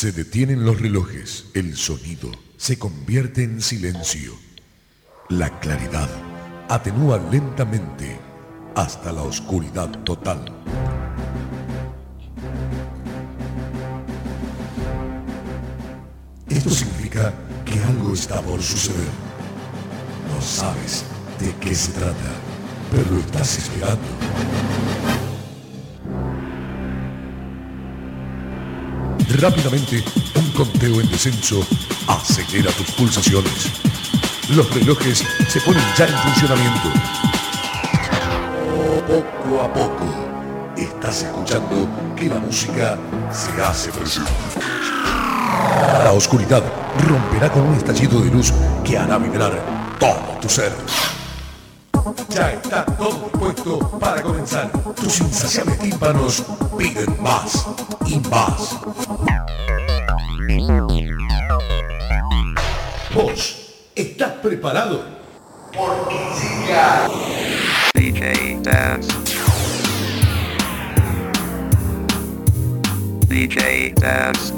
Se detienen los relojes, el sonido se convierte en silencio. La claridad atenúa lentamente hasta la oscuridad total. Esto significa que algo está por suceder. No sabes de qué se trata, pero lo estás esperando. Rápidamente, un conteo en descenso acelera tus pulsaciones. Los relojes se ponen ya en funcionamiento. Poco a poco, estás escuchando que la música se hace presente. La oscuridad romperá con un estallido de luz que hará vibrar todo tu ser. Ya está todo dispuesto para comenzar. Tus insaciables tímpanos piden más y más. ¿Vos estás preparado? Porque siga DJ Dance. DJ Dance.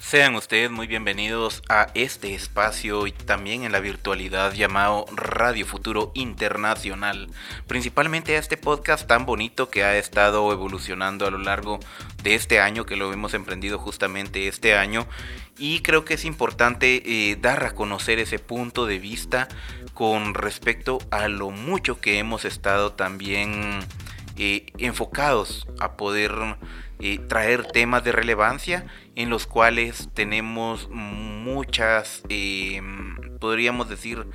Sean ustedes muy bienvenidos a este espacio y también en la virtualidad llamado Radio Futuro Internacional, principalmente a este podcast tan bonito que ha estado evolucionando a lo largo de este año, que lo hemos emprendido justamente este año, y creo que es importante dar a conocer ese punto de vista con respecto a lo mucho que hemos estado también enfocados a poder traer temas de relevancia en los cuales tenemos muchas, podríamos decir,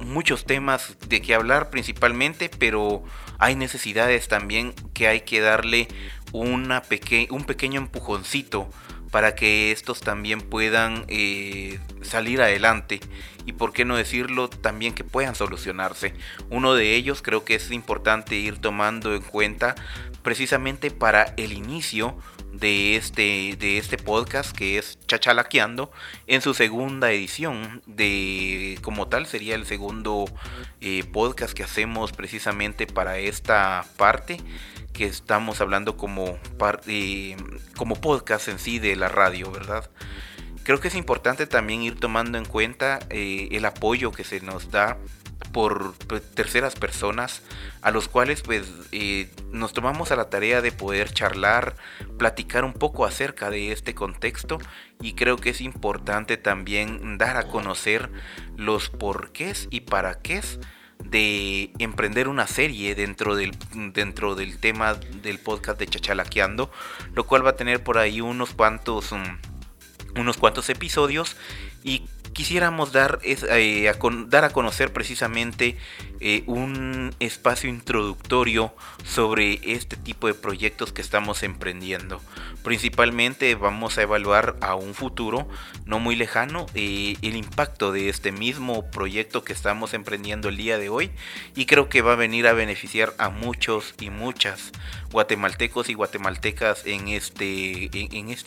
muchos temas de que hablar principalmente, pero hay necesidades también que hay que darle un pequeño empujoncito para que estos también puedan salir adelante y, por qué no decirlo, también que puedan solucionarse. Uno de ellos creo que es importante ir tomando en cuenta precisamente para el inicio de este podcast, que es Chachalaqueando, en su segunda edición. Como tal sería el segundo podcast que hacemos precisamente para esta parte, que estamos hablando como podcast en sí de la radio, ¿verdad? Creo que es importante también ir tomando en cuenta el apoyo que se nos da por terceras personas, a los cuales pues nos tomamos a la tarea de poder charlar, platicar un poco acerca de este contexto, y creo que es importante también dar a conocer los porqués y paraqués de emprender una serie dentro del tema del podcast de Chachalaqueando, lo cual va a tener por ahí unos cuantos episodios, y quisiéramos dar a conocer precisamente un espacio introductorio sobre este tipo de proyectos que estamos emprendiendo. Principalmente vamos a evaluar a un futuro no muy lejano el impacto de este mismo proyecto que estamos emprendiendo el día de hoy, y creo que va a venir a beneficiar a muchos y muchas guatemaltecos y guatemaltecas en este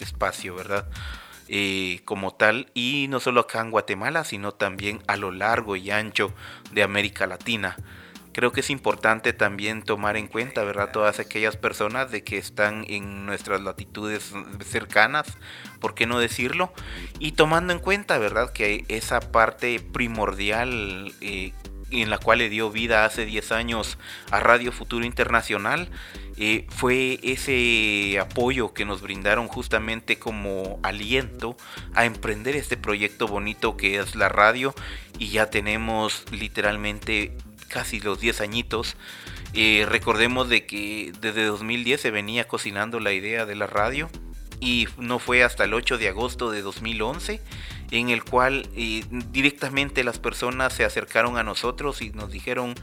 espacio, ¿verdad? Como tal, y no solo acá en Guatemala, sino también a lo largo y ancho de América Latina. Creo que es importante también tomar en cuenta, ¿verdad?, todas aquellas personas de que están en nuestras latitudes cercanas, ¿por qué no decirlo? Y tomando en cuenta, ¿verdad?, que esa parte primordial en la cual le dio vida hace 10 años a Radio Futuro Internacional, fue ese apoyo que nos brindaron justamente como aliento a emprender este proyecto bonito que es la radio, y ya tenemos literalmente casi los 10 añitos. Recordemos de que desde 2010 se venía cocinando la idea de la radio, y no fue hasta el 8 de agosto de 2011 en el cual directamente las personas se acercaron a nosotros y nos dijeron,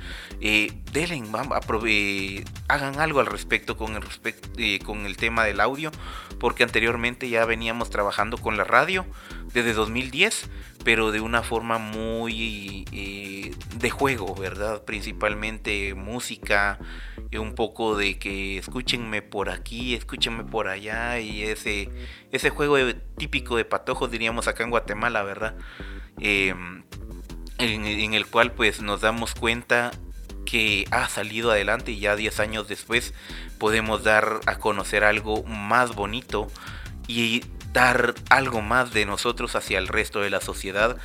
hagan algo al respecto con el tema del audio, porque anteriormente ya veníamos trabajando con la radio desde 2010, pero de una forma muy de juego, ¿verdad? Principalmente música, un poco de que escúchenme por aquí, escúchenme por allá, y ese juego típico de patojos, diríamos acá en Guatemala, ¿verdad? En el cual pues nos damos cuenta que ha salido adelante, y ya 10 años después podemos dar a conocer algo más bonito y dar algo más de nosotros hacia el resto de la sociedad,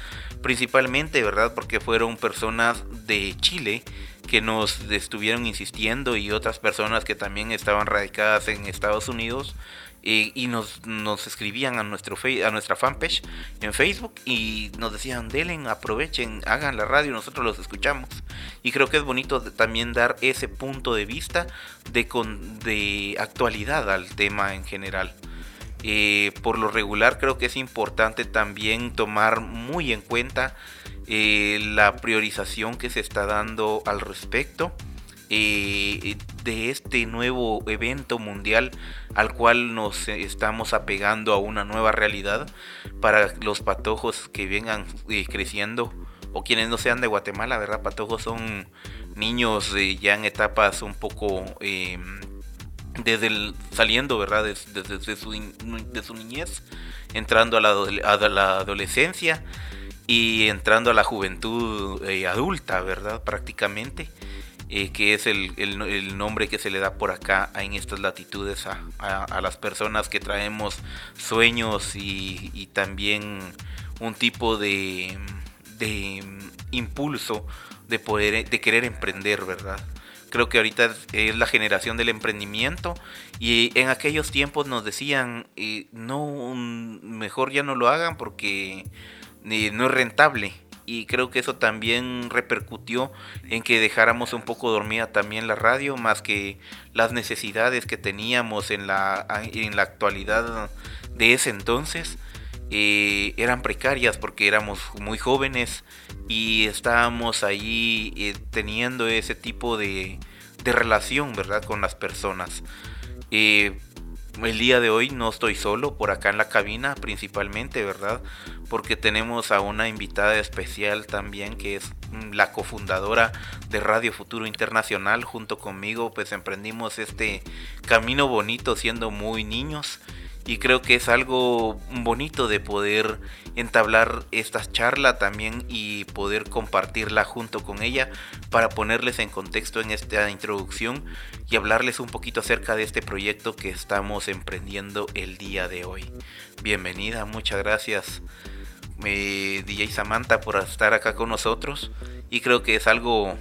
principalmente, ¿verdad? Porque fueron personas de Chile que nos estuvieron insistiendo, y otras personas que también estaban radicadas en Estados Unidos, y nos escribían a nuestra fanpage en Facebook y nos decían, denle, aprovechen, hagan la radio, nosotros los escuchamos. Y creo que es bonito también dar ese punto de vista de actualidad al tema en general. Por lo regular creo que es importante también tomar muy en cuenta la priorización que se está dando al respecto de este nuevo evento mundial al cual nos estamos apegando a una nueva realidad para los patojos que vengan creciendo, o quienes no sean de Guatemala, ¿verdad? Patojos son niños ya en etapas un poco... saliendo, ¿verdad? Desde su niñez, entrando a la adolescencia y entrando a la juventud adulta, ¿verdad? Prácticamente, que es el nombre que se le da por acá en estas latitudes a las personas que traemos sueños y también un tipo de impulso de querer emprender, ¿verdad? Creo que ahorita es la generación del emprendimiento, y en aquellos tiempos nos decían, no, mejor ya no lo hagan porque no es rentable, y creo que eso también repercutió en que dejáramos un poco dormida también la radio, más que las necesidades que teníamos en la actualidad de ese entonces. Eran precarias porque éramos muy jóvenes y estábamos ahí teniendo ese tipo de relación, ¿verdad?, con las personas. El día de hoy no estoy solo por acá en la cabina, principalmente, ¿verdad?, porque tenemos a una invitada especial también, que es la cofundadora de Radio Futuro Internacional. Junto conmigo pues emprendimos este camino bonito siendo muy niños, y creo que es algo bonito de poder entablar esta charla también y poder compartirla junto con ella para ponerles en contexto en esta introducción y hablarles un poquito acerca de este proyecto que estamos emprendiendo el día de hoy. Bienvenida, muchas gracias DJ Samantha por estar acá con nosotros, y creo que es algo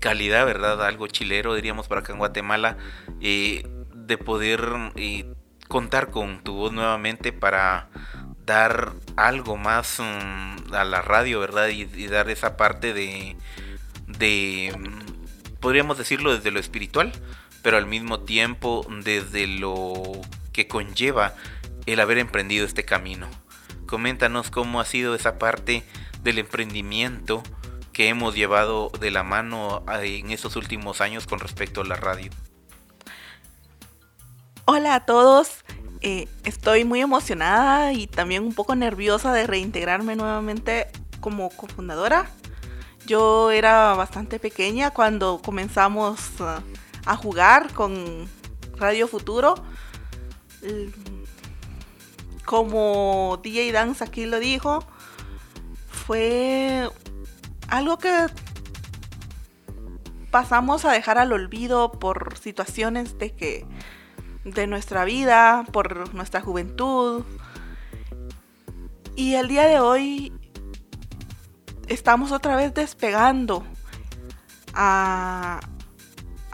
calidad, ¿verdad? Algo chilero, diríamos para acá en Guatemala, de poder... contar con tu voz nuevamente para dar algo más a la radio, ¿verdad? Y dar esa parte de podríamos decirlo desde lo espiritual, pero al mismo tiempo desde lo que conlleva el haber emprendido este camino. Coméntanos cómo ha sido esa parte del emprendimiento que hemos llevado de la mano en estos últimos años con respecto a la radio. Hola a todos, estoy muy emocionada y también un poco nerviosa de reintegrarme nuevamente como cofundadora. Yo era bastante pequeña cuando comenzamos a jugar con Radio Futuro. Como DJ Dance aquí lo dijo, fue algo que pasamos a dejar al olvido por situaciones de nuestra vida, por nuestra juventud, y el día de hoy estamos otra vez despegando a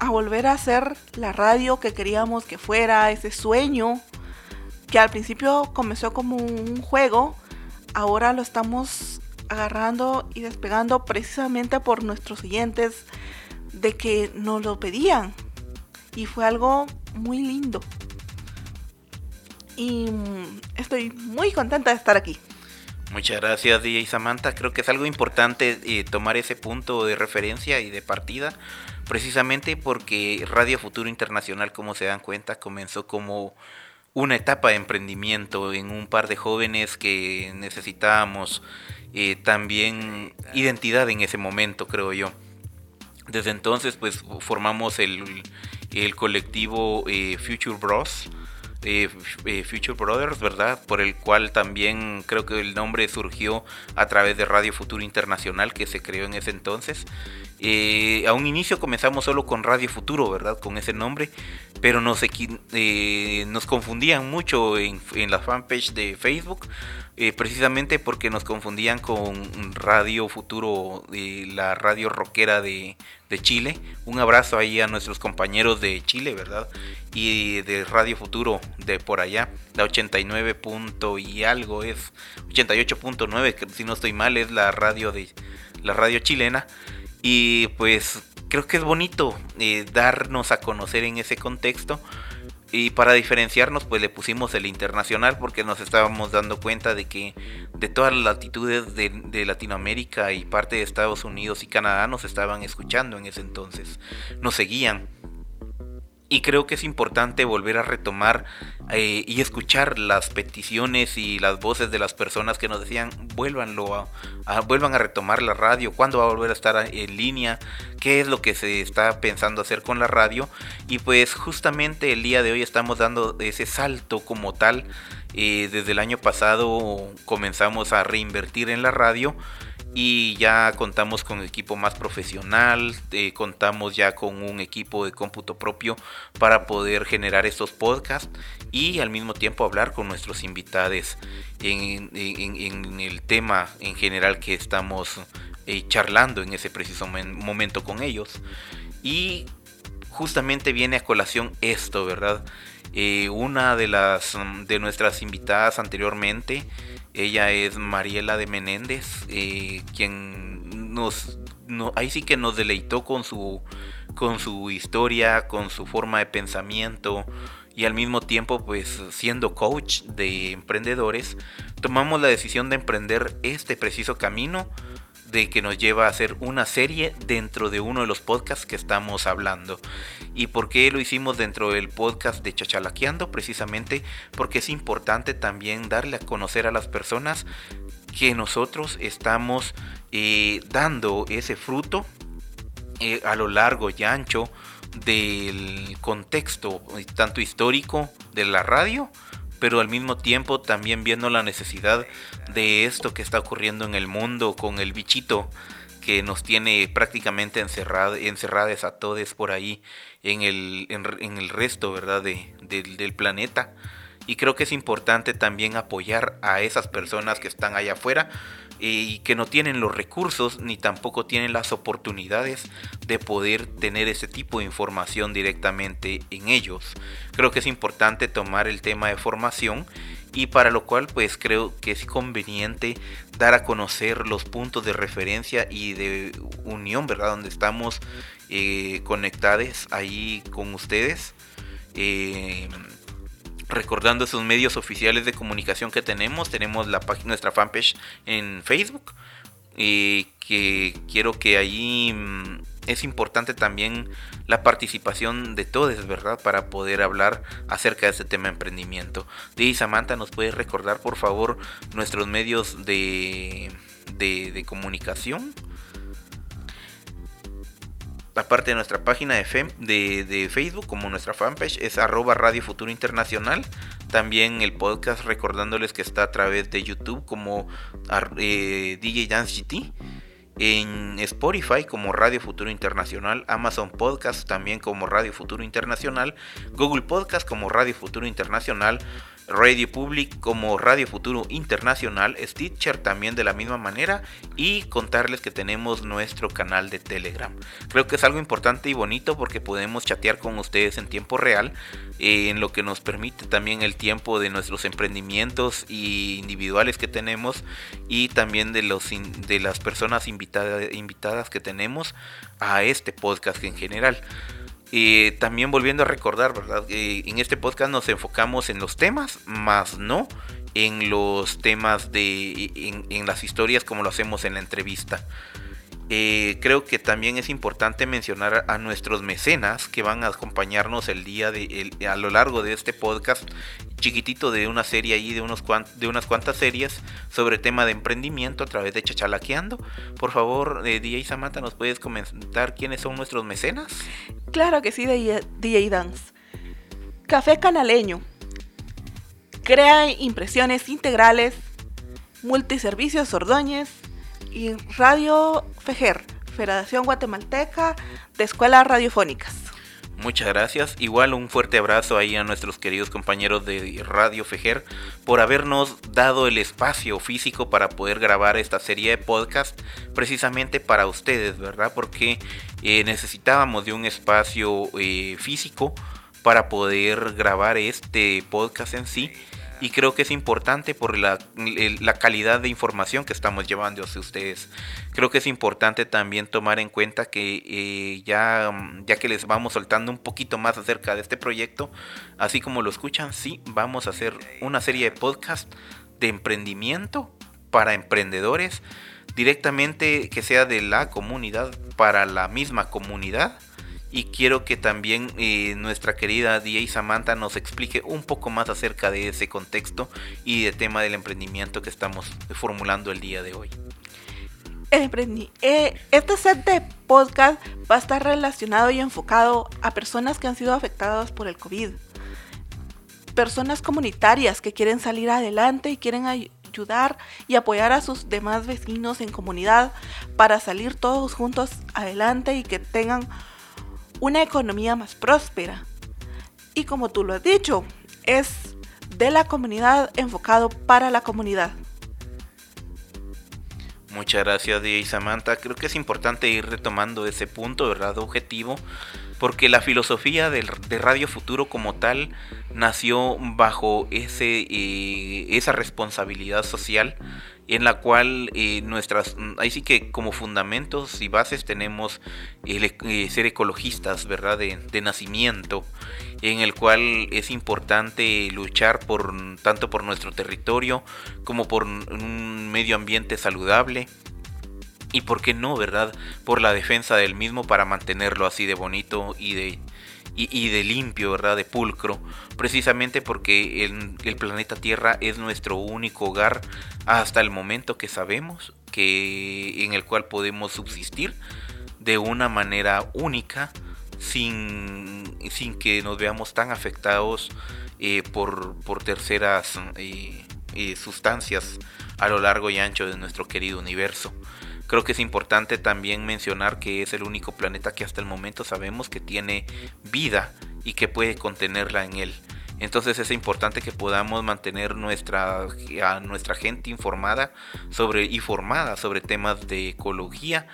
volver a hacer la radio que queríamos que fuera, ese sueño que al principio comenzó como un juego, ahora lo estamos agarrando y despegando precisamente por nuestros oyentes, de que nos lo pedían, y fue algo muy lindo y estoy muy contenta de estar aquí. Muchas gracias, DJ Samantha. Creo que es algo importante tomar ese punto de referencia y de partida, precisamente porque Radio Futuro Internacional, como se dan cuenta, comenzó como una etapa de emprendimiento en un par de jóvenes que necesitábamos también identidad en ese momento, creo yo. Desde entonces, pues, formamos el colectivo Future Bros. Future Brothers, ¿verdad? Por el cual también creo que el nombre surgió a través de Radio Futuro Internacional, que se creó en ese entonces. A un inicio comenzamos solo con Radio Futuro, ¿verdad? Con ese nombre, pero nos confundían mucho en la fanpage de Facebook, precisamente porque nos confundían con Radio Futuro, la radio rockera de Chile. Un abrazo ahí a nuestros compañeros de Chile, ¿verdad? Y de Radio Futuro de por allá, la 89 punto y algo es, 88.9, que si no estoy mal es la radio chilena. Y pues creo que es bonito darnos a conocer en ese contexto, y para diferenciarnos pues le pusimos el internacional, porque nos estábamos dando cuenta de que de todas las latitudes de Latinoamérica y parte de Estados Unidos y Canadá nos estaban escuchando en ese entonces, nos seguían. Y creo que es importante volver a retomar y escuchar las peticiones y las voces de las personas que nos decían: vuelvan a retomar la radio, ¿cuándo va a volver a estar en línea?, ¿qué es lo que se está pensando hacer con la radio? Y pues justamente el día de hoy estamos dando ese salto como tal. Desde el año pasado comenzamos a reinvertir en la radio, y ya contamos con equipo más profesional, contamos ya con un equipo de cómputo propio para poder generar estos podcasts y al mismo tiempo hablar con nuestros invitados en el tema en general que estamos charlando en ese preciso momento con ellos. Y justamente viene a colación esto, ¿verdad? Una de nuestras invitadas anteriormente, ella es Mariela de Menéndez, quien ahí sí que nos deleitó con su historia, con su forma de pensamiento, y al mismo tiempo, pues, siendo coach de emprendedores, tomamos la decisión de emprender este preciso camino de que nos lleva a hacer una serie dentro de uno de los podcasts que estamos hablando. ¿Y por qué lo hicimos dentro del podcast de Chachalaqueando? Precisamente porque es importante también darle a conocer a las personas que nosotros estamos dando ese fruto a lo largo y ancho del contexto, tanto histórico de la radio, pero al mismo tiempo también viendo la necesidad de esto que está ocurriendo en el mundo con el bichito que nos tiene prácticamente encerradas a todos por ahí en el resto, ¿verdad?, del planeta. Y creo que es importante también apoyar a esas personas que están allá afuera y que no tienen los recursos ni tampoco tienen las oportunidades de poder tener ese tipo de información directamente en ellos. Creo que es importante tomar el tema de formación, y para lo cual pues creo que es conveniente dar a conocer los puntos de referencia y de unión, ¿verdad?, donde estamos conectados ahí con ustedes, recordando esos medios oficiales de comunicación que tenemos nuestra fanpage en Facebook, que quiero que ahí es importante también la participación de todos, ¿verdad?, para poder hablar acerca de este tema de emprendimiento. DJ Samantha, ¿nos puedes recordar por favor nuestros medios de comunicación? Aparte de nuestra página de Facebook, como nuestra fanpage, es @Radio Futuro Internacional. También el podcast, recordándoles que está a través de YouTube como DJ Dance GT. En Spotify como Radio Futuro Internacional, Amazon Podcast también como Radio Futuro Internacional, Google Podcast como Radio Futuro Internacional, Radio Public como Radio Futuro Internacional, Stitcher también de la misma manera, y contarles que tenemos nuestro canal de Telegram. Creo que es algo importante y bonito porque podemos chatear con ustedes en tiempo real, en lo que nos permite también el tiempo de nuestros emprendimientos y individuales que tenemos, y también de las personas invitadas que tenemos a este podcast en general. También volviendo a recordar, ¿verdad?, en este podcast nos enfocamos en los temas, más no en los temas en las historias como lo hacemos en la entrevista. Creo que también es importante mencionar a nuestros mecenas que van a acompañarnos a lo largo de este podcast chiquitito de una serie ahí, de unas cuantas series sobre tema de emprendimiento a través de Chachalaqueando. Por favor, DJ Samantha, ¿nos puedes comentar quiénes son nuestros mecenas? Claro que sí, DJ Dance. Café Canaleño, Crea Impresiones Integrales, Multiservicios Ordoñez y Radio FEGER, Federación Guatemalteca de Escuelas Radiofónicas. Muchas gracias. Igual un fuerte abrazo ahí a nuestros queridos compañeros de Radio FEGER por habernos dado el espacio físico para poder grabar esta serie de podcast precisamente para ustedes, ¿verdad? Porque necesitábamos de un espacio físico para poder grabar este podcast en sí. Y creo que es importante por la calidad de información que estamos llevando hacia ustedes. Creo que es importante también tomar en cuenta que ya que les vamos soltando un poquito más acerca de este proyecto, así como lo escuchan, sí, vamos a hacer una serie de podcasts de emprendimiento para emprendedores, directamente que sea de la comunidad para la misma comunidad. Y quiero que también nuestra querida DJ Samantha nos explique un poco más acerca de ese contexto y del tema del emprendimiento que estamos formulando el día de hoy. Este set de podcast va a estar relacionado y enfocado a personas que han sido afectadas por el COVID. Personas comunitarias que quieren salir adelante y quieren ayudar y apoyar a sus demás vecinos en comunidad para salir todos juntos adelante y que tengan una economía más próspera. Y como tú lo has dicho, es de la comunidad, enfocado para la comunidad. Muchas gracias, DJ Samantha. Creo que es importante ir retomando ese punto, ¿verdad? Objetivo, porque la filosofía de Radio Futuro como tal nació bajo esa responsabilidad social, en la cual ahí sí que como fundamentos y bases tenemos el ser ecologistas, ¿verdad? De nacimiento, en el cual es importante luchar tanto por nuestro territorio como por un medio ambiente saludable. Y por qué no, ¿verdad? Por la defensa del mismo para mantenerlo así de bonito y de limpio, ¿verdad? De pulcro. Precisamente porque el planeta Tierra es nuestro único hogar hasta el momento que sabemos, en el cual podemos subsistir de una manera única sin que nos veamos tan afectados por terceras sustancias a lo largo y ancho de nuestro querido universo. Creo que es importante también mencionar que es el único planeta que hasta el momento sabemos que tiene vida y que puede contenerla en él. Entonces es importante que podamos mantener a nuestra gente informada sobre temas de ecología,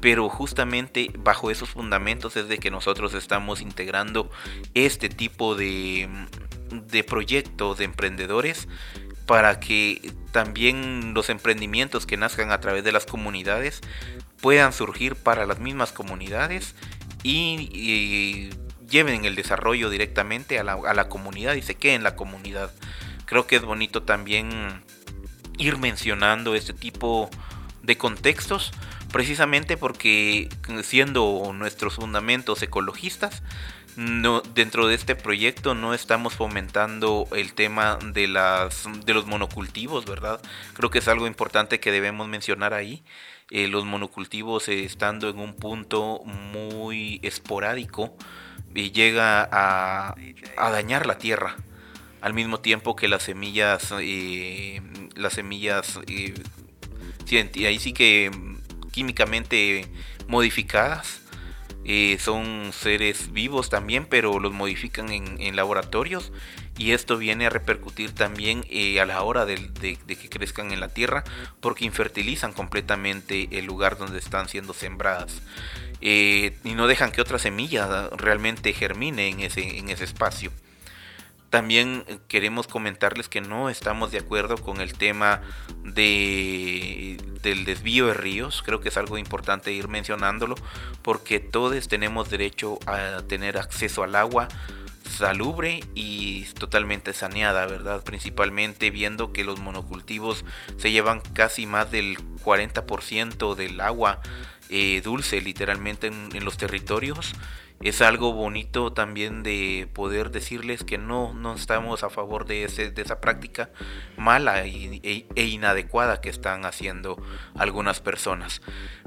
pero justamente bajo esos fundamentos es de que nosotros estamos integrando este tipo de proyectos de emprendedores, para que también los emprendimientos que nazcan a través de las comunidades puedan surgir para las mismas comunidades y lleven el desarrollo directamente a la comunidad y se queden en la comunidad. Creo que es bonito también ir mencionando este tipo de contextos, precisamente porque siendo nuestros fundamentos ecologistas, no, dentro de este proyecto no estamos fomentando el tema de los monocultivos, ¿verdad? Creo que es algo importante que debemos mencionar ahí. Los monocultivos estando en un punto muy esporádico llega a dañar la tierra. Al mismo tiempo que las semillas ahí sí que químicamente modificadas, son seres vivos también, pero los modifican en laboratorios, y esto viene a repercutir también a la hora de que crezcan en la tierra, porque infertilizan completamente el lugar donde están siendo sembradas y no dejan que otra semilla realmente germine en ese espacio. También queremos comentarles que no estamos de acuerdo con el tema del desvío de ríos. Creo que es algo importante ir mencionándolo, porque todos tenemos derecho a tener acceso al agua salubre y totalmente saneada, ¿verdad? Principalmente viendo que los monocultivos se llevan casi más del 40% del agua dulce literalmente en los territorios. Es algo bonito también de poder decirles que no estamos a favor de esa práctica mala e inadecuada que están haciendo algunas personas.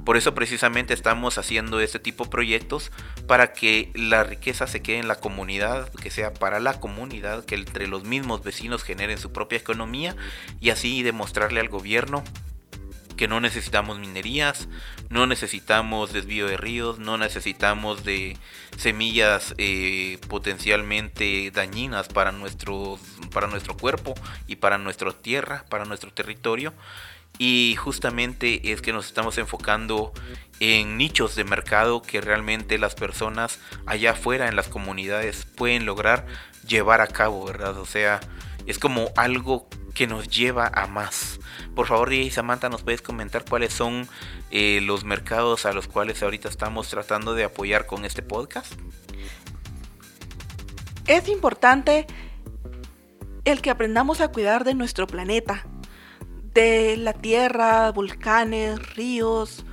Por eso precisamente estamos haciendo este tipo de proyectos, para que la riqueza se quede en la comunidad, que sea para la comunidad, que entre los mismos vecinos generen su propia economía, y así demostrarle al gobierno que no necesitamos minerías, no necesitamos desvío de ríos, no necesitamos de semillas potencialmente dañinas para nuestro cuerpo y para nuestra tierra, para nuestro territorio. Y justamente es que nos estamos enfocando en nichos de mercado que realmente las personas allá afuera en las comunidades pueden lograr llevar a cabo, ¿verdad? O sea, es como algo que nos lleva a más. Por favor, DJ Samantha, ¿nos puedes comentar cuáles son los mercados a los cuales ahorita estamos tratando de apoyar con este podcast? Es importante el que aprendamos a cuidar de nuestro planeta, de la tierra, volcanes, ríos,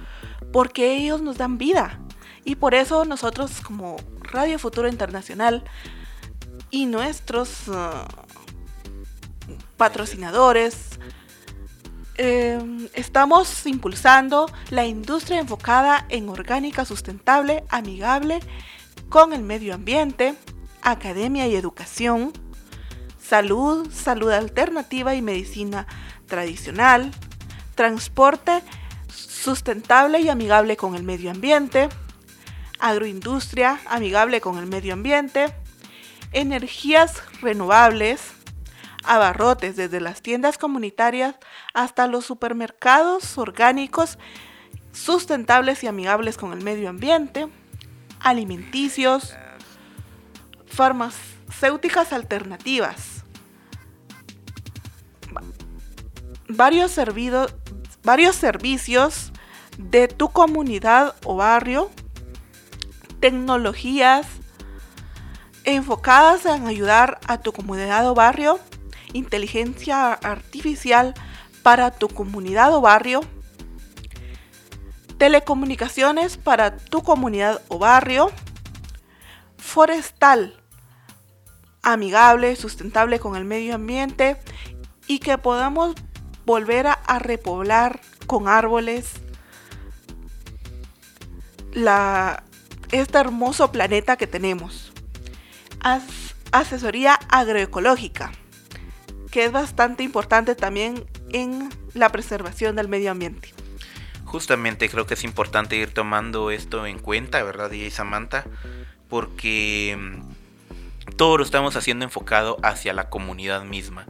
porque ellos nos dan vida. Y por eso nosotros, como Radio Futuro Internacional y nuestros patrocinadores, estamos impulsando la industria enfocada en orgánica, sustentable, amigable con el medio ambiente, academia y educación, salud, salud alternativa y medicina tradicional, transporte sustentable y amigable con el medio ambiente, agroindustria amigable con el medio ambiente, energías renovables, abarrotes desde las tiendas comunitarias hasta los supermercados orgánicos, sustentables y amigables con el medio ambiente, alimenticios, farmacéuticas alternativas, varios servicios de tu comunidad o barrio, tecnologías enfocadas en ayudar a tu comunidad o barrio, inteligencia artificial para tu comunidad o barrio, telecomunicaciones para tu comunidad o barrio, forestal, amigable, sustentable con el medio ambiente y que podamos volver a repoblar con árboles este hermoso planeta que tenemos. Asesoría agroecológica, que es bastante importante también en la preservación del medio ambiente. Justamente creo que es importante ir tomando esto en cuenta, ¿verdad, DJ Samantha? Porque todo lo estamos haciendo enfocado hacia la comunidad misma.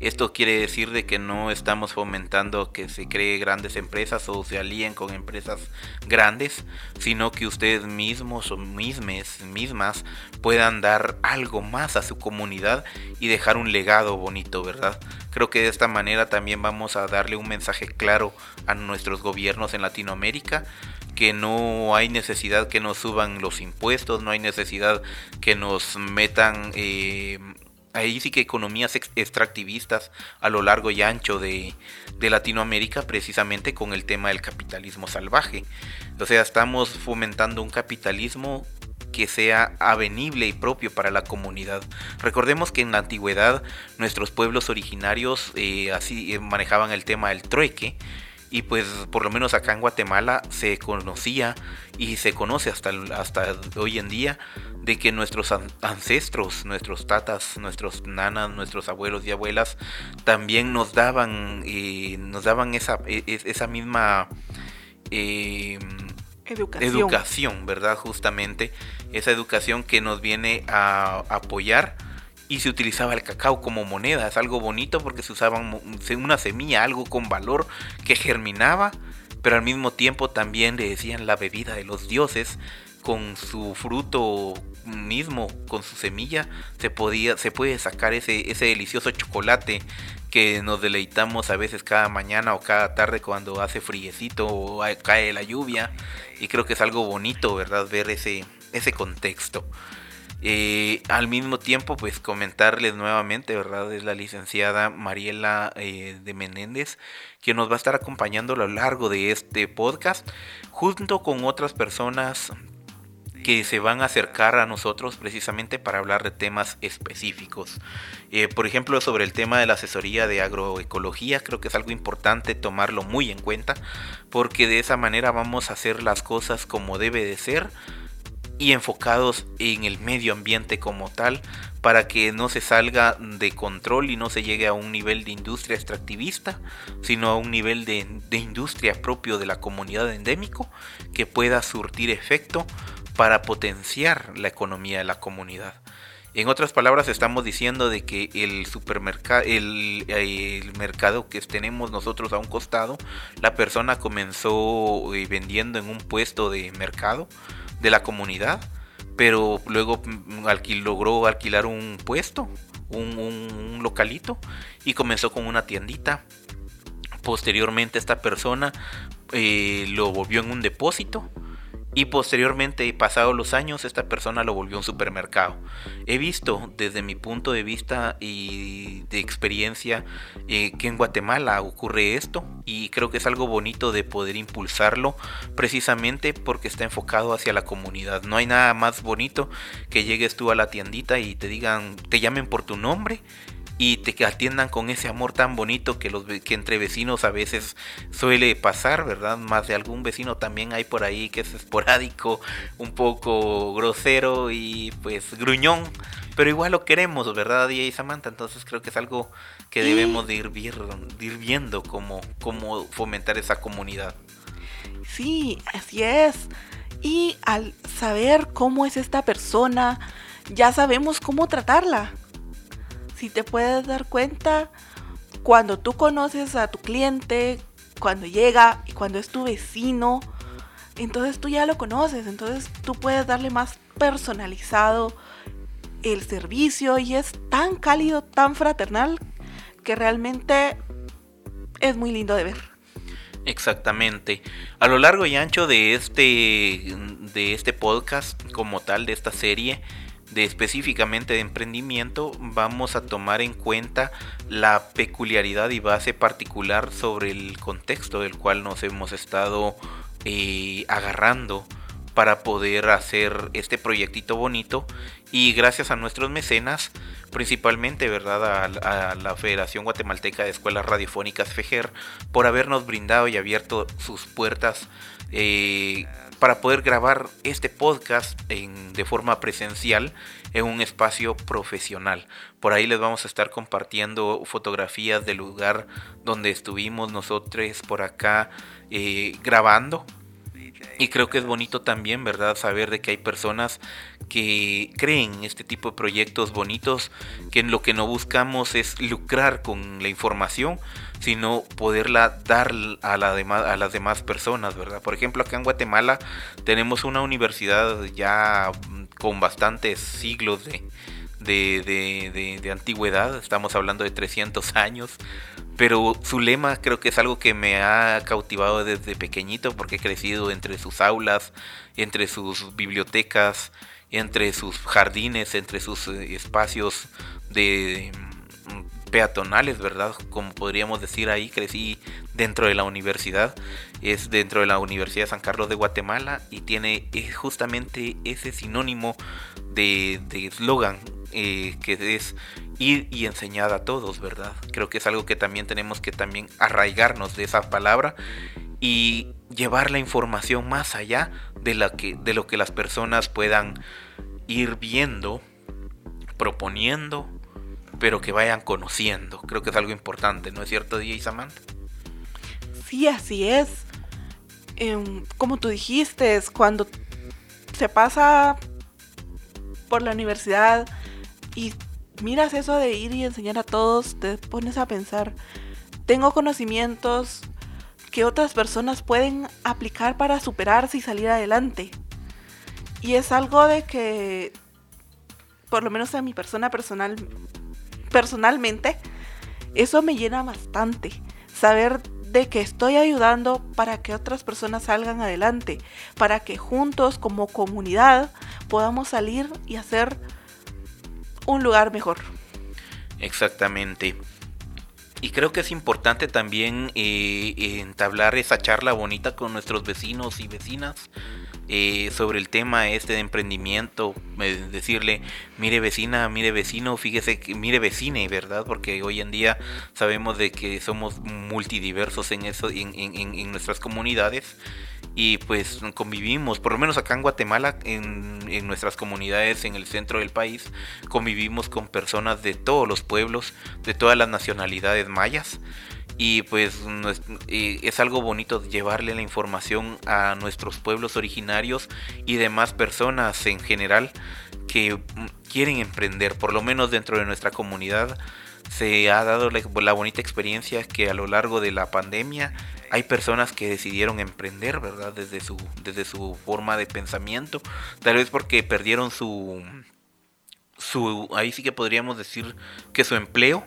Esto quiere decir de que no estamos fomentando que se creen grandes empresas o se alíen con empresas grandes, sino que ustedes mismos o mismas puedan dar algo más a su comunidad y dejar un legado bonito, ¿verdad? Creo que de esta manera también vamos a darle un mensaje claro a nuestros gobiernos en Latinoamérica, que no hay necesidad que nos suban los impuestos, no hay necesidad que nos metan ahí sí que economías extractivistas a lo largo y ancho de Latinoamérica, precisamente con el tema del capitalismo salvaje. O sea, estamos fomentando un capitalismo que sea avenible y propio para la comunidad. Recordemos que en la antigüedad nuestros pueblos originarios así manejaban el tema del trueque. Y pues por lo menos acá en Guatemala se conocía y se conoce hasta hoy en día de que nuestros ancestros, nuestros tatas, nuestros nanas, nuestros abuelos y abuelas también nos daban esa misma educación, ¿verdad? Justamente esa educación que nos viene a apoyar. Y se utilizaba el cacao como moneda. Es algo bonito porque se usaba una semilla, algo con valor que germinaba, pero al mismo tiempo también le decían la bebida de los dioses. Con su fruto mismo, con su semilla, se puede sacar ese delicioso chocolate que nos deleitamos a veces cada mañana o cada tarde cuando hace friecito o cae la lluvia. Y creo que es algo bonito, ¿verdad? Ver ese contexto. Al mismo tiempo, pues comentarles nuevamente, ¿verdad? Es la licenciada Mariela de Menéndez, que nos va a estar acompañando a lo largo de este podcast, junto con otras personas que se van a acercar a nosotros precisamente para hablar de temas específicos. Por ejemplo, sobre el tema de la asesoría de agroecología, creo que es algo importante tomarlo muy en cuenta, porque de esa manera vamos a hacer las cosas como debe de ser y enfocados en el medio ambiente como tal, para que no se salga de control y no se llegue a un nivel de industria extractivista, sino a un nivel de industria propio de la comunidad endémico, que pueda surtir efecto para potenciar la economía de la comunidad. En otras palabras, estamos diciendo de que el mercado que tenemos nosotros a un costado, la persona comenzó vendiendo en un puesto de mercado de la comunidad, pero luego logró alquilar un puesto, un localito, y comenzó con una tiendita. Posteriormente esta persona lo volvió en un depósito. Y posteriormente, pasados los años, esta persona lo volvió un supermercado. He visto desde mi punto de vista y de experiencia que en Guatemala ocurre esto, y creo que es algo bonito de poder impulsarlo, precisamente porque está enfocado hacia la comunidad. No hay nada más bonito que llegues tú a la tiendita y te llamen por tu nombre y te atiendan con ese amor tan bonito que entre vecinos a veces suele pasar, ¿verdad? Más de algún vecino también hay por ahí que es esporádico, un poco grosero y pues gruñón, pero igual lo queremos, ¿verdad, DJ Samantha? Entonces creo que es algo que debemos de ir viendo cómo fomentar esa comunidad. Sí, así es. Y al saber cómo es esta persona, ya sabemos cómo tratarla. Si te puedes dar cuenta, cuando tú conoces a tu cliente, cuando llega y cuando es tu vecino, entonces tú ya lo conoces, entonces tú puedes darle más personalizado el servicio, y es tan cálido, tan fraternal, que realmente es muy lindo de ver. Exactamente. A lo largo y ancho de este podcast como tal, de esta serie, específicamente de emprendimiento, vamos a tomar en cuenta la peculiaridad y base particular sobre el contexto del cual nos hemos estado agarrando para poder hacer este proyectito bonito, y gracias a nuestros mecenas, principalmente, ¿verdad?, a la Federación Guatemalteca de Escuelas Radiofónicas, FEGER, por habernos brindado y abierto sus puertas para poder grabar este podcast de forma presencial en un espacio profesional. Por ahí les vamos a estar compartiendo fotografías del lugar donde estuvimos nosotros por acá grabando. Y creo que es bonito también, ¿verdad?, saber de que hay personas que creen este tipo de proyectos bonitos, que en lo que no buscamos es lucrar con la información, sino poderla dar a las demás personas, ¿verdad? Por ejemplo, acá en Guatemala tenemos una universidad ya con bastantes siglos de antigüedad, estamos hablando de 300 años, pero su lema creo que es algo que me ha cautivado desde pequeñito, porque he crecido entre sus aulas, entre sus bibliotecas, entre sus jardines, entre sus espacios de peatonales, ¿verdad? Como podríamos decir, ahí crecí dentro de la universidad. Es dentro de la Universidad de San Carlos de Guatemala, y tiene justamente ese sinónimo de eslogan, que es ir y enseñar a todos, ¿verdad? Creo que es algo que también tenemos que también arraigarnos de esa palabra y llevar la información más allá de lo que las personas puedan ir viendo, proponiendo, pero que vayan conociendo. Creo que es algo importante, ¿no es cierto, DJ Samantha? Sí, así es. Como tú dijiste, es cuando se pasa por la universidad y miras eso de ir y enseñar a todos, te pones a pensar, tengo conocimientos que otras personas pueden aplicar para superarse y salir adelante. Y es algo de que, por lo menos a mi persona personalmente, eso me llena bastante. Saber de que estoy ayudando para que otras personas salgan adelante, para que juntos como comunidad podamos salir y hacer un lugar mejor. Exactamente. Y creo que es importante también entablar esa charla bonita con nuestros vecinos y vecinas sobre el tema este de emprendimiento. Decirle, mire vecina, mire vecino, fíjese, mire vecine, ¿verdad? Porque hoy en día sabemos de que somos multidiversos en eso, en nuestras comunidades. Y pues convivimos, por lo menos acá en Guatemala, en nuestras comunidades, en el centro del país, convivimos con personas de todos los pueblos, de todas las nacionalidades mayas. Y pues es algo bonito llevarle la información a nuestros pueblos originarios y demás personas en general que quieren emprender, por lo menos dentro de nuestra comunidad. Se ha dado la bonita experiencia que a lo largo de la pandemia hay personas que decidieron emprender, ¿verdad? Desde su forma de pensamiento, tal vez porque perdieron su ahí sí que podríamos decir que su empleo,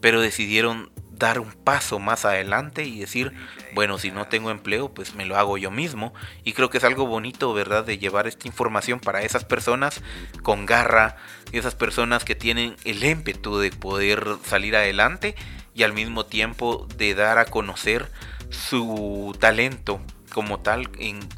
pero decidieron dar un paso más adelante y decir, bueno, si no tengo empleo, pues me lo hago yo mismo. Y creo que es algo bonito, ¿verdad?, de llevar esta información para esas personas con garra, esas personas que tienen el ímpetu de poder salir adelante y al mismo tiempo de dar a conocer su talento como tal,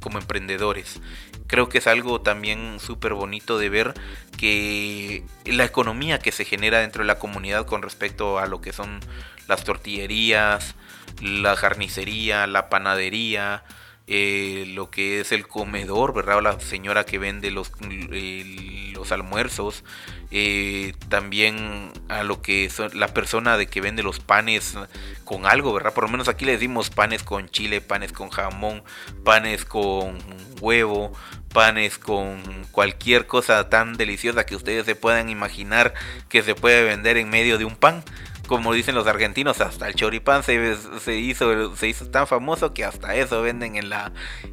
como emprendedores. Creo que es algo también súper bonito de ver que la economía que se genera dentro de la comunidad con respecto a lo que son las tortillerías, la carnicería, la panadería, lo que es el comedor, ¿verdad? O la señora que vende los almuerzos, también a lo que es la persona de que vende los panes con algo, ¿verdad? Por lo menos aquí le decimos panes con chile, panes con jamón, panes con huevo, panes con cualquier cosa tan deliciosa que ustedes se puedan imaginar que se puede vender en medio de un pan. Como dicen los argentinos, hasta el choripán se hizo tan famoso que hasta eso venden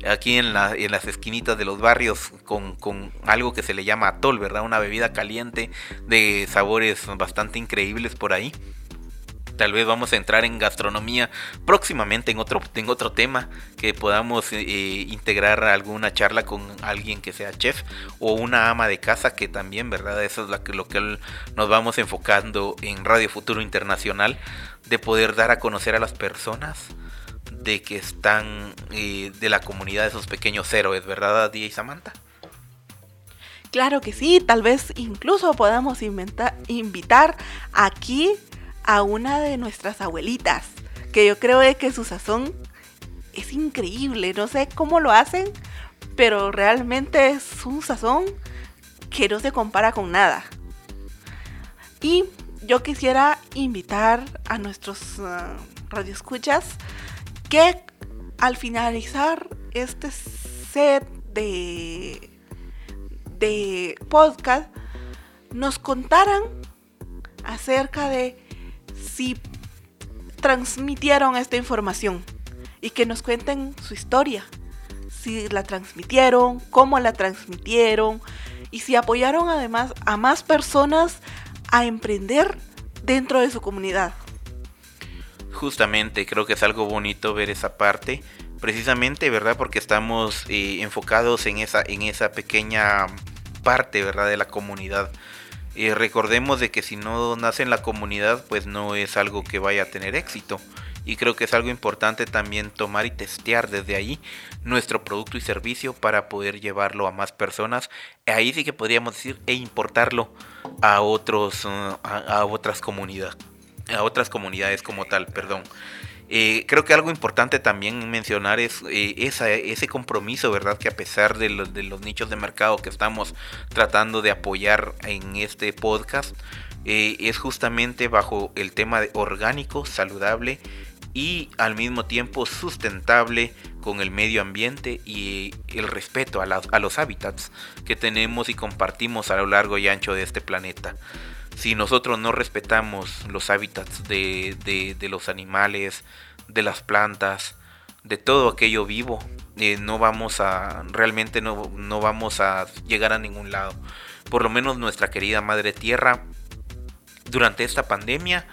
aquí en las esquinitas de los barrios con algo que se le llama atol, ¿verdad? Una bebida caliente de sabores bastante increíbles por ahí. Tal vez vamos a entrar en gastronomía próximamente en otro tema que podamos integrar alguna charla con alguien que sea chef o una ama de casa, que también, ¿verdad? Eso es lo que nos vamos enfocando en Radio Futuro Internacional, de poder dar a conocer a las personas de que están de la comunidad, de esos pequeños héroes, ¿verdad, DJ Samantha? Claro que sí, tal vez incluso podamos invitar aquí a una de nuestras abuelitas, que yo creo de que su sazón es increíble, no sé cómo lo hacen, pero realmente es un sazón que no se compara con nada. Y yo quisiera invitar a nuestros radioescuchas que al finalizar este set de podcast nos contaran acerca de si transmitieron esta información y que nos cuenten su historia, si la transmitieron, cómo la transmitieron y si apoyaron además a más personas a emprender dentro de su comunidad. Justamente creo que es algo bonito ver esa parte, precisamente, ¿verdad? Porque estamos enfocados en esa pequeña parte, ¿verdad?, de la comunidad. Recordemos de que si no nace en la comunidad, pues no es algo que vaya a tener éxito. Y creo que es algo importante también tomar y testear desde ahí nuestro producto y servicio para poder llevarlo a más personas. Ahí sí que podríamos decir importarlo a otras comunidades como tal, perdón. Creo que algo importante también mencionar es ese compromiso, ¿verdad?, que a pesar de los nichos de mercado que estamos tratando de apoyar en este podcast, es justamente bajo el tema de orgánico, saludable y al mismo tiempo sustentable con el medio ambiente y el respeto a los hábitats que tenemos y compartimos a lo largo y ancho de este planeta. Si nosotros no respetamos los hábitats de los animales, de las plantas, de todo aquello vivo, no vamos a llegar a ningún lado. Por lo menos nuestra querida Madre Tierra, durante esta pandemia,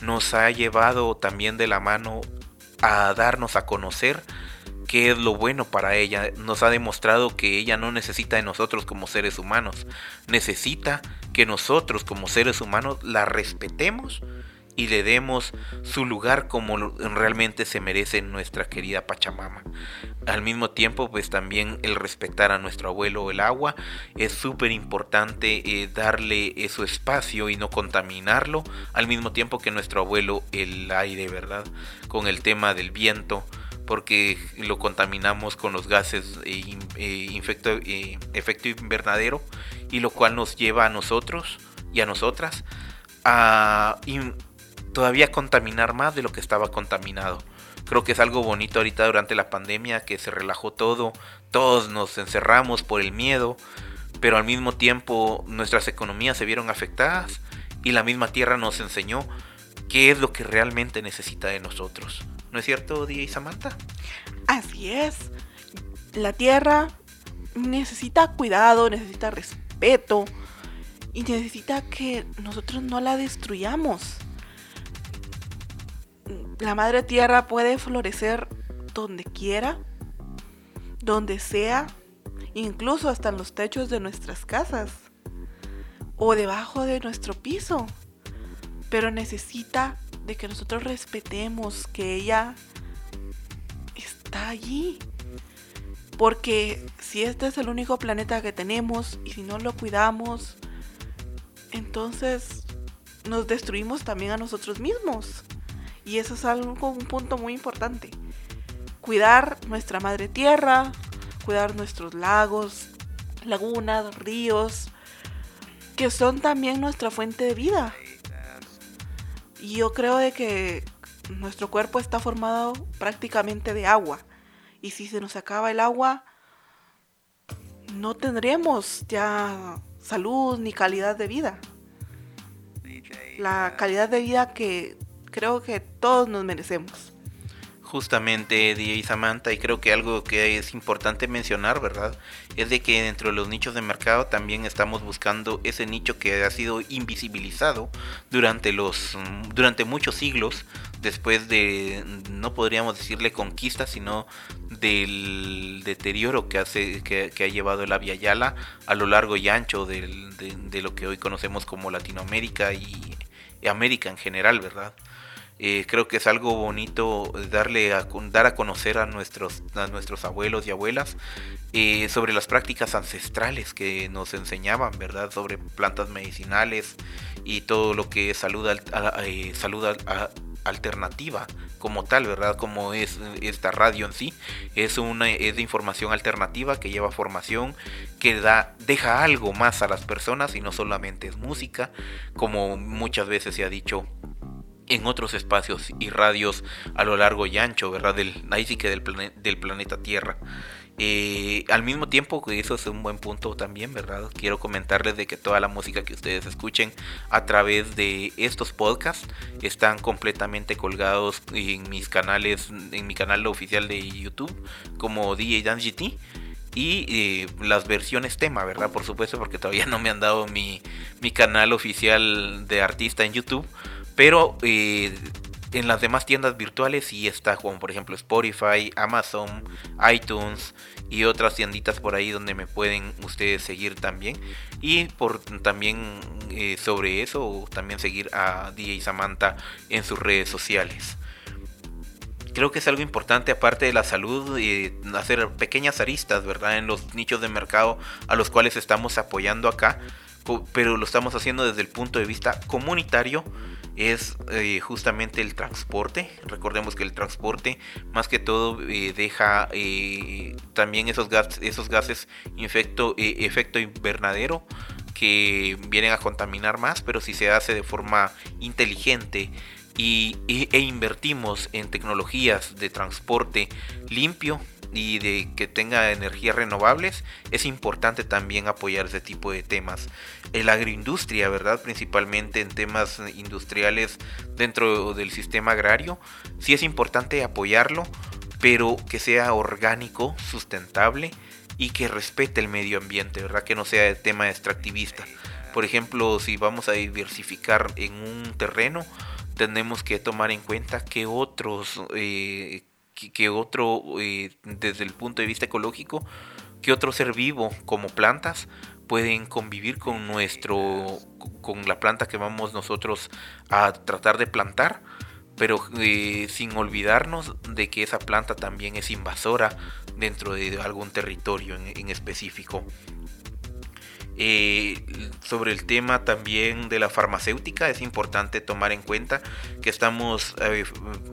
nos ha llevado también de la mano a darnos a conocer qué es lo bueno para ella. Nos ha demostrado que ella no necesita de nosotros como seres humanos, necesita que nosotros como seres humanos la respetemos y le demos su lugar como realmente se merece nuestra querida Pachamama. Al mismo tiempo, pues también el respetar a nuestro abuelo el agua es súper importante, darle su espacio y no contaminarlo, al mismo tiempo que nuestro abuelo el aire, ¿verdad? Con el tema del viento, porque lo contaminamos con los gases efecto invernadero, y lo cual nos lleva a nosotros y a nosotras a todavía contaminar más de lo que estaba contaminado. Creo que es algo bonito ahorita durante la pandemia, que se relajó todo, todos nos encerramos por el miedo, pero al mismo tiempo nuestras economías se vieron afectadas y la misma tierra nos enseñó qué es lo que realmente necesita de nosotros. ¿No es cierto, DJ Samantha? Así es. La tierra necesita cuidado, necesita respeto y necesita que nosotros no la destruyamos. La madre tierra puede florecer donde quiera, donde sea, incluso hasta en los techos de nuestras casas o debajo de nuestro piso, pero necesita de que nosotros respetemos que ella está allí, porque si este es el único planeta que tenemos y si no lo cuidamos, entonces nos destruimos también a nosotros mismos. Y eso es algo, un punto muy importante. Cuidar nuestra madre tierra, cuidar nuestros lagos, lagunas, ríos, que son también nuestra fuente de vida. Y yo creo de que nuestro cuerpo está formado prácticamente de agua. Y si se nos acaba el agua, no tendremos ya salud ni calidad de vida. La calidad de vida que creo que todos nos merecemos. Justamente, DJ Samantha, y creo que algo que es importante mencionar, ¿verdad?, es de que dentro de los nichos de mercado también estamos buscando ese nicho que ha sido invisibilizado durante muchos siglos, después de, no podríamos decirle conquista, sino del deterioro que ha llevado el Abya Yala a lo largo y ancho de lo que hoy conocemos como Latinoamérica y América en general, ¿verdad? Creo que es algo bonito dar a conocer a nuestros abuelos y abuelas sobre las prácticas ancestrales que nos enseñaban, ¿verdad? Sobre plantas medicinales y todo lo que es salud alternativa como tal, ¿verdad? Como es esta radio en sí, es de información alternativa que lleva formación, que deja algo más a las personas y no solamente es música, como muchas veces se ha dicho en otros espacios y radios a lo largo y ancho, ¿verdad? Ahí sí que del planeta Tierra. Al mismo tiempo, que eso es un buen punto también, ¿verdad? Quiero comentarles de que toda la música que ustedes escuchen a través de estos podcasts están completamente colgados en mis canales, en mi canal oficial de YouTube, como DJ Dance GT. Y las versiones tema, ¿verdad? Por supuesto, porque todavía no me han dado mi canal oficial de artista en YouTube. Pero en las demás tiendas virtuales sí está, como por ejemplo Spotify, Amazon, iTunes y otras tienditas por ahí donde me pueden ustedes seguir también. Y sobre eso, también seguir a DJ Samantha en sus redes sociales. Creo que es algo importante, aparte de la salud, hacer pequeñas aristas, ¿verdad?, en los nichos de mercado a los cuales estamos apoyando acá, pero lo estamos haciendo desde el punto de vista comunitario. Es justamente el transporte. Recordemos que el transporte más que todo deja también esos gases efecto invernadero, que vienen a contaminar más, pero si se hace de forma inteligente e invertimos en tecnologías de transporte limpio y de que tenga energías renovables, es importante también apoyar ese tipo de temas. La agroindustria, ¿verdad?, principalmente en temas industriales dentro del sistema agrario, sí es importante apoyarlo, pero que sea orgánico, sustentable y que respete el medio ambiente, ¿verdad?, que no sea el tema extractivista. Por ejemplo, si vamos a diversificar en un terreno, tenemos que tomar en cuenta que otros, desde el punto de vista ecológico, que otro ser vivo como plantas pueden convivir con con la planta que vamos nosotros a tratar de plantar, pero sin olvidarnos de que esa planta también es invasora dentro de algún territorio en específico. Sobre el tema también de la farmacéutica, es importante tomar en cuenta que estamos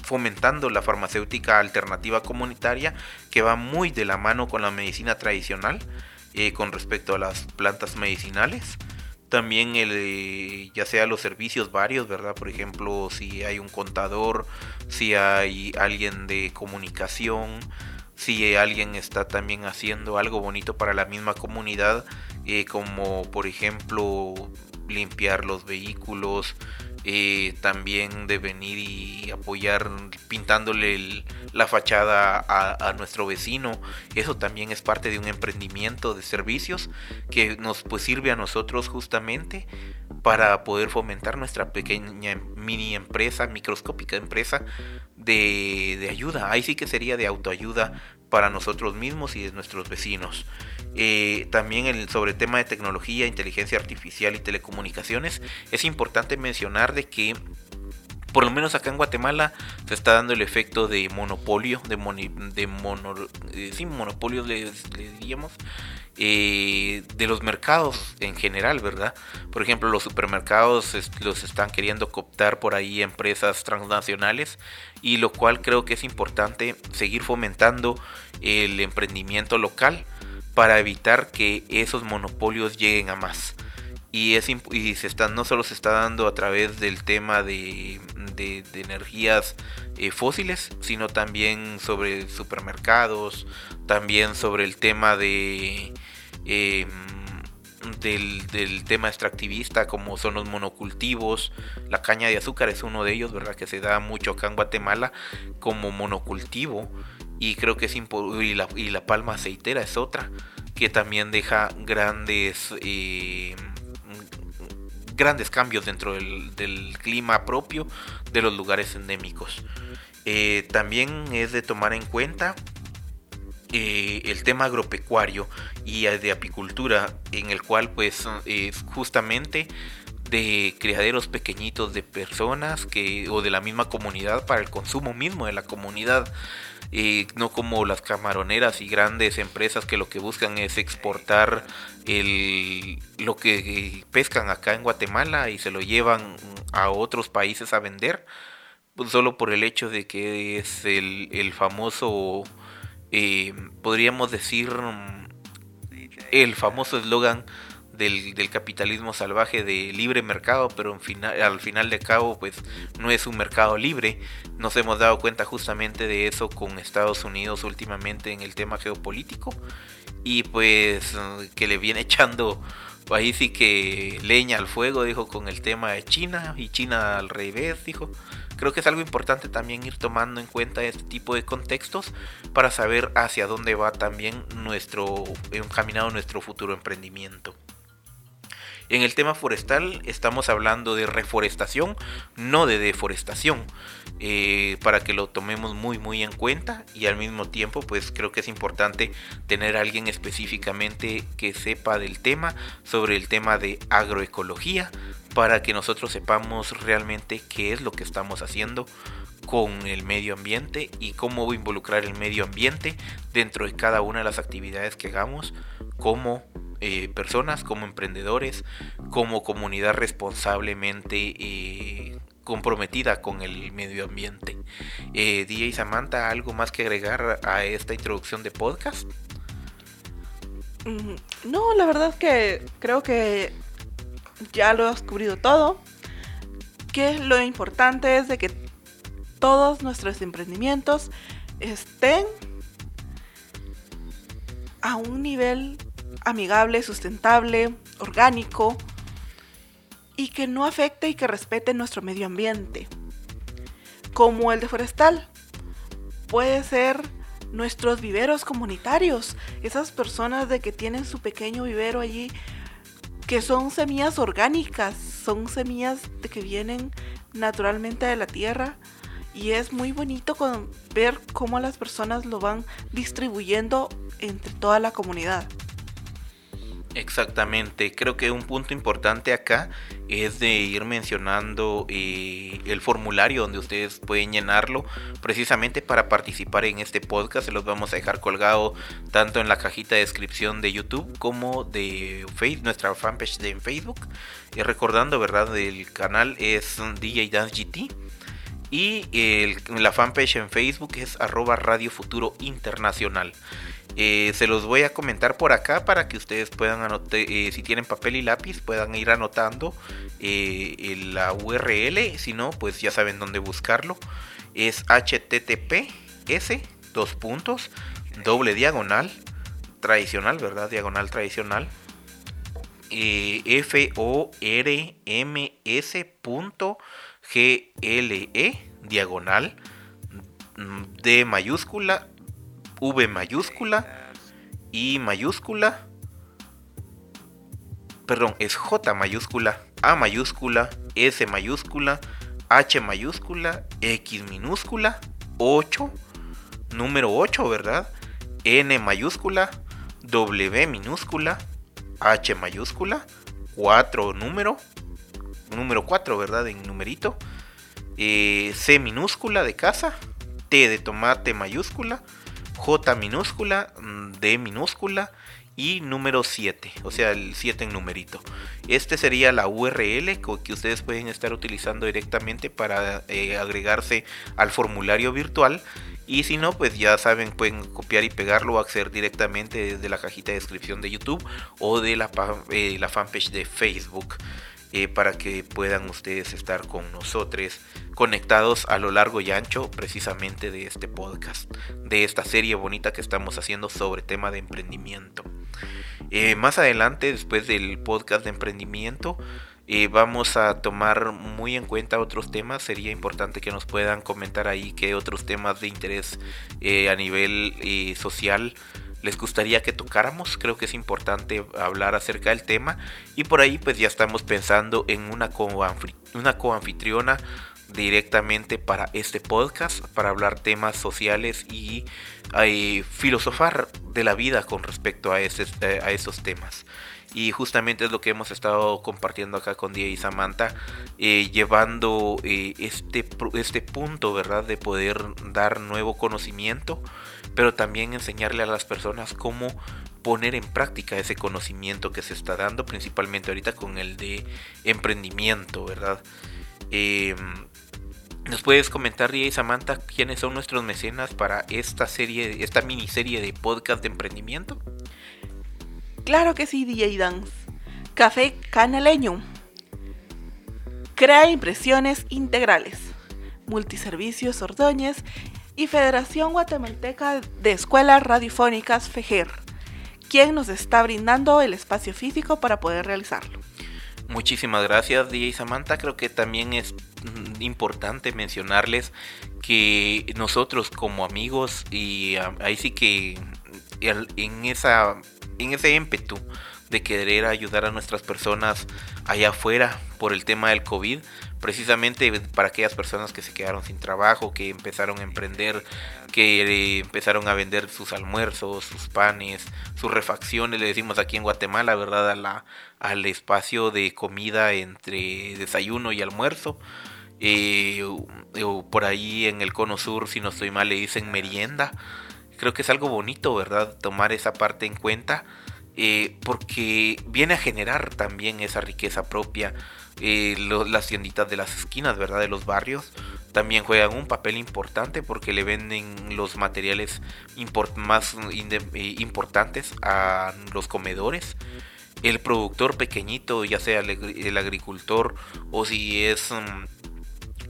fomentando la farmacéutica alternativa comunitaria, que va muy de la mano con la medicina tradicional, con respecto a las plantas medicinales. También ya sea los servicios varios, ¿verdad? Por ejemplo, si hay un contador, si hay alguien de comunicación, si alguien está también haciendo algo bonito para la misma comunidad, como por ejemplo limpiar los vehículos, también de venir y apoyar pintándole la fachada a nuestro vecino. Eso también es parte de un emprendimiento de servicios que nos sirve a nosotros justamente para poder fomentar nuestra pequeña mini empresa, microscópica empresa de ayuda. Ahí sí que sería de autoayuda para nosotros mismos y de nuestros vecinos. También sobre el tema de tecnología, inteligencia artificial y telecomunicaciones, es importante mencionar de que por lo menos acá en Guatemala se está dando el efecto de monopolio, monopolios le diríamos, de los mercados en general, ¿verdad? Por ejemplo, los supermercados los están queriendo cooptar por ahí empresas transnacionales, y lo cual creo que es importante seguir fomentando el emprendimiento local para evitar que esos monopolios lleguen a más. Y no solo se está dando a través del tema de energías fósiles, sino también sobre supermercados, también sobre el tema del tema extractivista, como son los monocultivos. La caña de azúcar es uno de ellos, ¿verdad?, que se da mucho acá en Guatemala como monocultivo, y creo que es la palma aceitera es otra que también deja grandes cambios dentro del clima propio de los lugares endémicos. También es de tomar en cuenta el tema agropecuario y de apicultura, en el cual pues justamente de criaderos pequeñitos de personas o de la misma comunidad, para el consumo mismo de la comunidad, no como las camaroneras y grandes empresas que lo que buscan es exportar lo que pescan acá en Guatemala y se lo llevan a otros países a vender, pues solo por el hecho de que es el famoso, podríamos decir, el famoso eslogan del capitalismo salvaje de libre mercado, pero al final de cabo pues no es un mercado libre. Nos hemos dado cuenta justamente de eso con Estados Unidos últimamente en el tema geopolítico, y pues que le viene echando ahí sí que leña al fuego, dijo, con el tema de China, y China al revés, dijo. Creo que es algo importante también ir tomando en cuenta este tipo de contextos para saber hacia dónde va también nuestro futuro emprendimiento. En el tema forestal estamos hablando de reforestación, no de deforestación, para que lo tomemos muy muy en cuenta, y al mismo tiempo pues creo que es importante tener a alguien específicamente que sepa del tema, sobre el tema de agroecología, para que nosotros sepamos realmente qué es lo que estamos haciendo con el medio ambiente y cómo involucrar el medio ambiente dentro de cada una de las actividades que hagamos como personas, como emprendedores, como comunidad responsablemente comprometida con el medio ambiente. DJ Samantha, ¿algo más que agregar a esta introducción de podcast? No, la verdad es que creo que ya lo has cubrido todo. Que lo importante es de que todos nuestros emprendimientos estén a un nivel amigable, sustentable, orgánico, y que no afecte y que respete nuestro medio ambiente, como el de forestal. Puede ser nuestros viveros comunitarios, esas personas de que tienen su pequeño vivero allí, que son semillas orgánicas, son semillas de que vienen naturalmente de la tierra, y es muy bonito ver cómo las personas lo van distribuyendo entre toda la comunidad. Exactamente, creo que un punto importante acá es de ir mencionando el formulario donde ustedes pueden llenarlo precisamente para participar en este podcast. Se los vamos a dejar colgado tanto en la cajita de descripción de YouTube como de nuestra fanpage de Facebook. Recordando, ¿verdad? El canal es DJ Dance GT y la fanpage en Facebook es @Radio Futuro Internacional. Se los voy a comentar por acá para que ustedes puedan anotar, si tienen papel y lápiz puedan ir anotando la URL, si no pues ya saben dónde buscarlo. Es J mayúscula, A mayúscula, S mayúscula, H mayúscula, X mayúscula, N mayúscula, 8, ¿verdad? N mayúscula, W minúscula, H mayúscula, 4 número 4, ¿verdad? En numerito, C minúscula de casa, T de tomate mayúscula, J minúscula, D minúscula y número 7, o sea el 7 en numerito. Este sería la URL que ustedes pueden estar utilizando directamente para agregarse al formulario virtual, y si no pues ya saben, pueden copiar y pegarlo o acceder directamente desde la cajita de descripción de YouTube o de la fanpage de Facebook. Para que puedan ustedes estar con nosotros conectados a lo largo y ancho precisamente de este podcast, de esta serie bonita que estamos haciendo sobre tema de emprendimiento. Más adelante, después del podcast de emprendimiento, vamos a tomar muy en cuenta otros temas. Sería importante que nos puedan comentar ahí qué otros temas de interés a nivel social les gustaría que tocáramos. Creo que es importante hablar acerca del tema, y por ahí pues ya estamos pensando en una coanfitriona directamente para este podcast, para hablar temas sociales y filosofar de la vida con respecto a esos temas. Y justamente es lo que hemos estado compartiendo acá con Día y Samantha, llevando este punto, ¿verdad? De poder dar nuevo conocimiento, pero también enseñarle a las personas cómo poner en práctica ese conocimiento que se está dando, principalmente ahorita con el de emprendimiento, ¿verdad? ¿Nos puedes comentar, Día y Samantha, quiénes son nuestros mecenas para esta miniserie de podcast de emprendimiento? Claro que sí, DJ Dance. Café Canaleño, Crea Impresiones Integrales, Multiservicios Ordoñez y Federación Guatemalteca de Escuelas Radiofónicas FEGER, quien nos está brindando el espacio físico para poder realizarlo. Muchísimas gracias, DJ Samantha. Creo que también es importante mencionarles que nosotros como amigos, y ahí sí que en ese ímpetu de querer ayudar a nuestras personas allá afuera por el tema del COVID, precisamente para aquellas personas que se quedaron sin trabajo, que empezaron a emprender, que empezaron a vender sus almuerzos, sus panes, sus refacciones, le decimos aquí en Guatemala, ¿verdad? Al espacio de comida entre desayuno y almuerzo. Por ahí en el Cono Sur, si no estoy mal, le dicen merienda. Creo que es algo bonito, ¿verdad? Tomar esa parte en cuenta, porque viene a generar también esa riqueza propia. Las tienditas de las esquinas, ¿verdad? De los barrios también juegan un papel importante porque le venden los materiales más importantes a los comedores. El productor pequeñito, ya sea el agricultor o si es...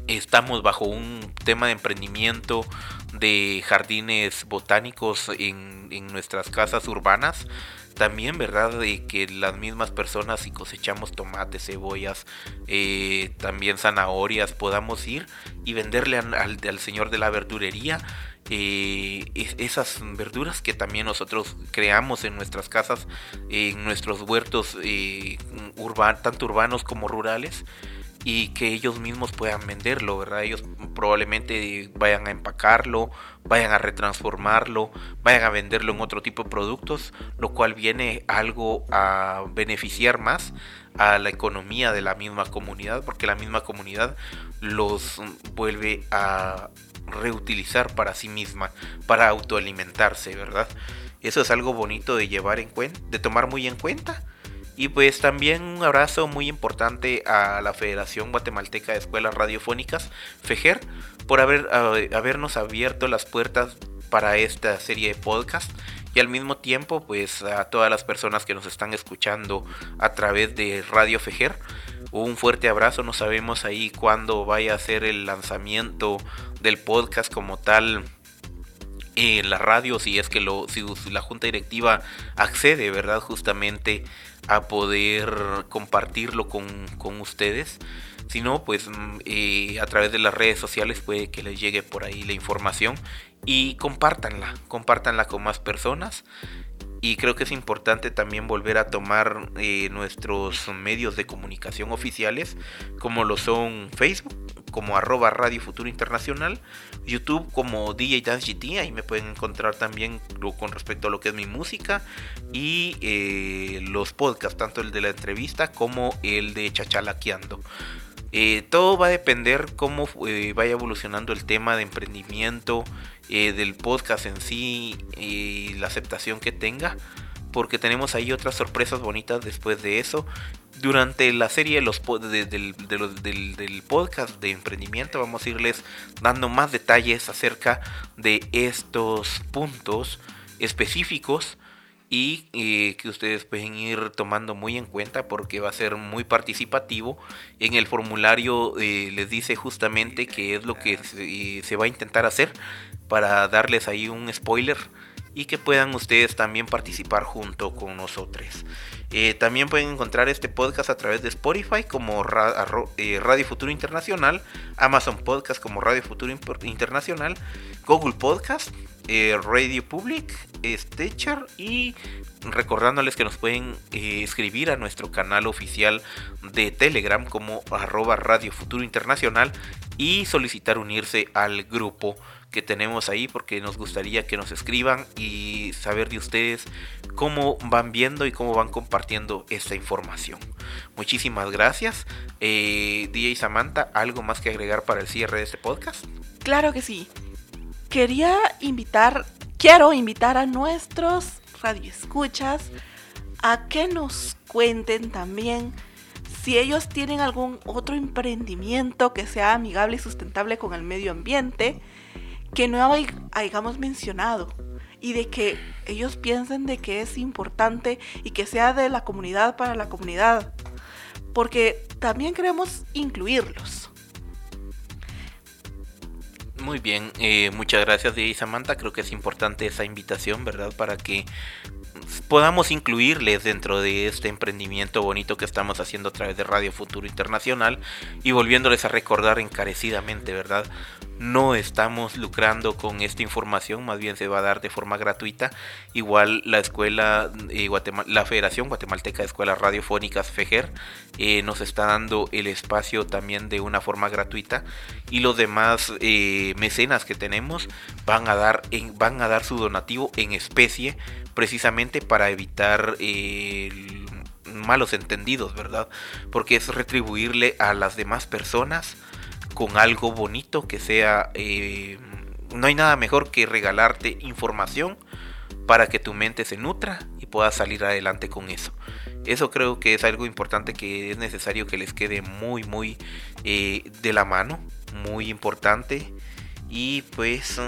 Estamos bajo un tema de emprendimiento de jardines botánicos en nuestras casas urbanas. También, ¿verdad? De que las mismas personas, si cosechamos tomates, cebollas, también zanahorias, podamos ir y venderle al señor de la verdurería esas verduras que también nosotros creamos en nuestras casas, en nuestros huertos, tanto urbanos como rurales. y que ellos mismos puedan venderlo, ¿verdad? Ellos probablemente vayan a empacarlo, vayan a retransformarlo, vayan a venderlo en otro tipo de productos, lo cual viene algo a beneficiar más a la economía de la misma comunidad, porque la misma comunidad los vuelve a reutilizar para sí misma, para autoalimentarse, ¿verdad? Eso es algo bonito de llevar en cuenta, de tomar muy en cuenta. Y pues también un abrazo muy importante a la Federación Guatemalteca de Escuelas Radiofónicas, FEGER, por habernos abierto las puertas para esta serie de podcast. Y al mismo tiempo, pues a todas las personas que nos están escuchando a través de Radio FEGER, un fuerte abrazo. No sabemos ahí cuándo vaya a ser el lanzamiento del podcast como tal. La radio, si la junta directiva accede, ¿verdad? Justamente a poder compartirlo con ustedes. Si no, pues a través de las redes sociales puede que les llegue por ahí la información y compártanla con más personas. Y creo que es importante también volver a tomar nuestros medios de comunicación oficiales, como lo son Facebook, como @ Radio Futuro Internacional, YouTube como DJ Dance GT, ahí me pueden encontrar también con respecto a lo que es mi música, y los podcasts, tanto el de la entrevista como el de Chachalaqueando. Todo va a depender cómo vaya evolucionando el tema de emprendimiento, del podcast en sí, y la aceptación que tenga, porque tenemos ahí otras sorpresas bonitas después de eso. Durante la serie del podcast de emprendimiento vamos a irles dando más detalles acerca de estos puntos específicos y que ustedes pueden ir tomando muy en cuenta, porque va a ser muy participativo. En el formulario les dice justamente qué es lo que se va a intentar hacer, para darles ahí un spoiler y que puedan ustedes también participar junto con nosotros. También pueden encontrar este podcast a través de Spotify como Radio Futuro Internacional, Amazon Podcast como Radio Futuro Internacional, Google Podcast, Radio Public, Stitcher, y recordándoles que nos pueden escribir a nuestro canal oficial de Telegram como @ Radio Futuro Internacional y solicitar unirse al grupo que tenemos ahí, porque nos gustaría que nos escriban y saber de ustedes cómo van viendo y cómo van compartiendo esta información. Muchísimas gracias. DJ Samantha, ¿algo más que agregar para el cierre de este podcast? Claro que sí. Quiero invitar a nuestros radioescuchas a que nos cuenten también si ellos tienen algún otro emprendimiento que sea amigable y sustentable con el medio ambiente que no hayamos mencionado, y de que ellos piensen de que es importante y que sea de la comunidad para la comunidad, porque también queremos incluirlos. Muy bien, muchas gracias, DJ Samantha. Creo que es importante esa invitación, ¿verdad? Para que podamos incluirles dentro de este emprendimiento bonito que estamos haciendo a través de Radio Futuro Internacional. Y volviéndoles a recordar encarecidamente, ¿verdad? No estamos lucrando con esta información, más bien se va a dar de forma gratuita. Igual la escuela, la Federación Guatemalteca de Escuelas Radiofónicas, FEGER, nos está dando el espacio también de una forma gratuita, y los demás mecenas que tenemos van a dar su donativo en especie, precisamente para evitar malos entendidos, ¿verdad? Porque es retribuirle a las demás personas con algo bonito que sea. No hay nada mejor que regalarte información para que tu mente se nutra y puedas salir adelante con eso. Eso creo que es algo importante, que es necesario que les quede muy muy de la mano, muy importante. Y pues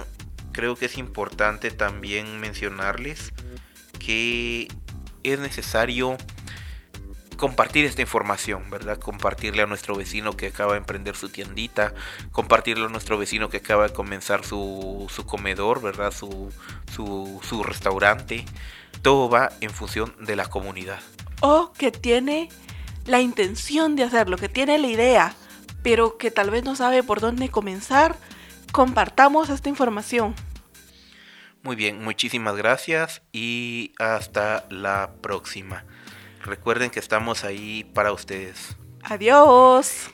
creo que es importante también mencionarles que es necesario compartir esta información, ¿verdad? Compartirle a nuestro vecino que acaba de emprender su tiendita, compartirle a nuestro vecino que acaba de comenzar su comedor, ¿verdad? Su restaurante. Todo va en función de la comunidad. O que tiene la intención de hacerlo, que tiene la idea, pero que tal vez no sabe por dónde comenzar. Compartamos esta información. Muy bien, muchísimas gracias y hasta la próxima. Recuerden que estamos ahí para ustedes. Adiós.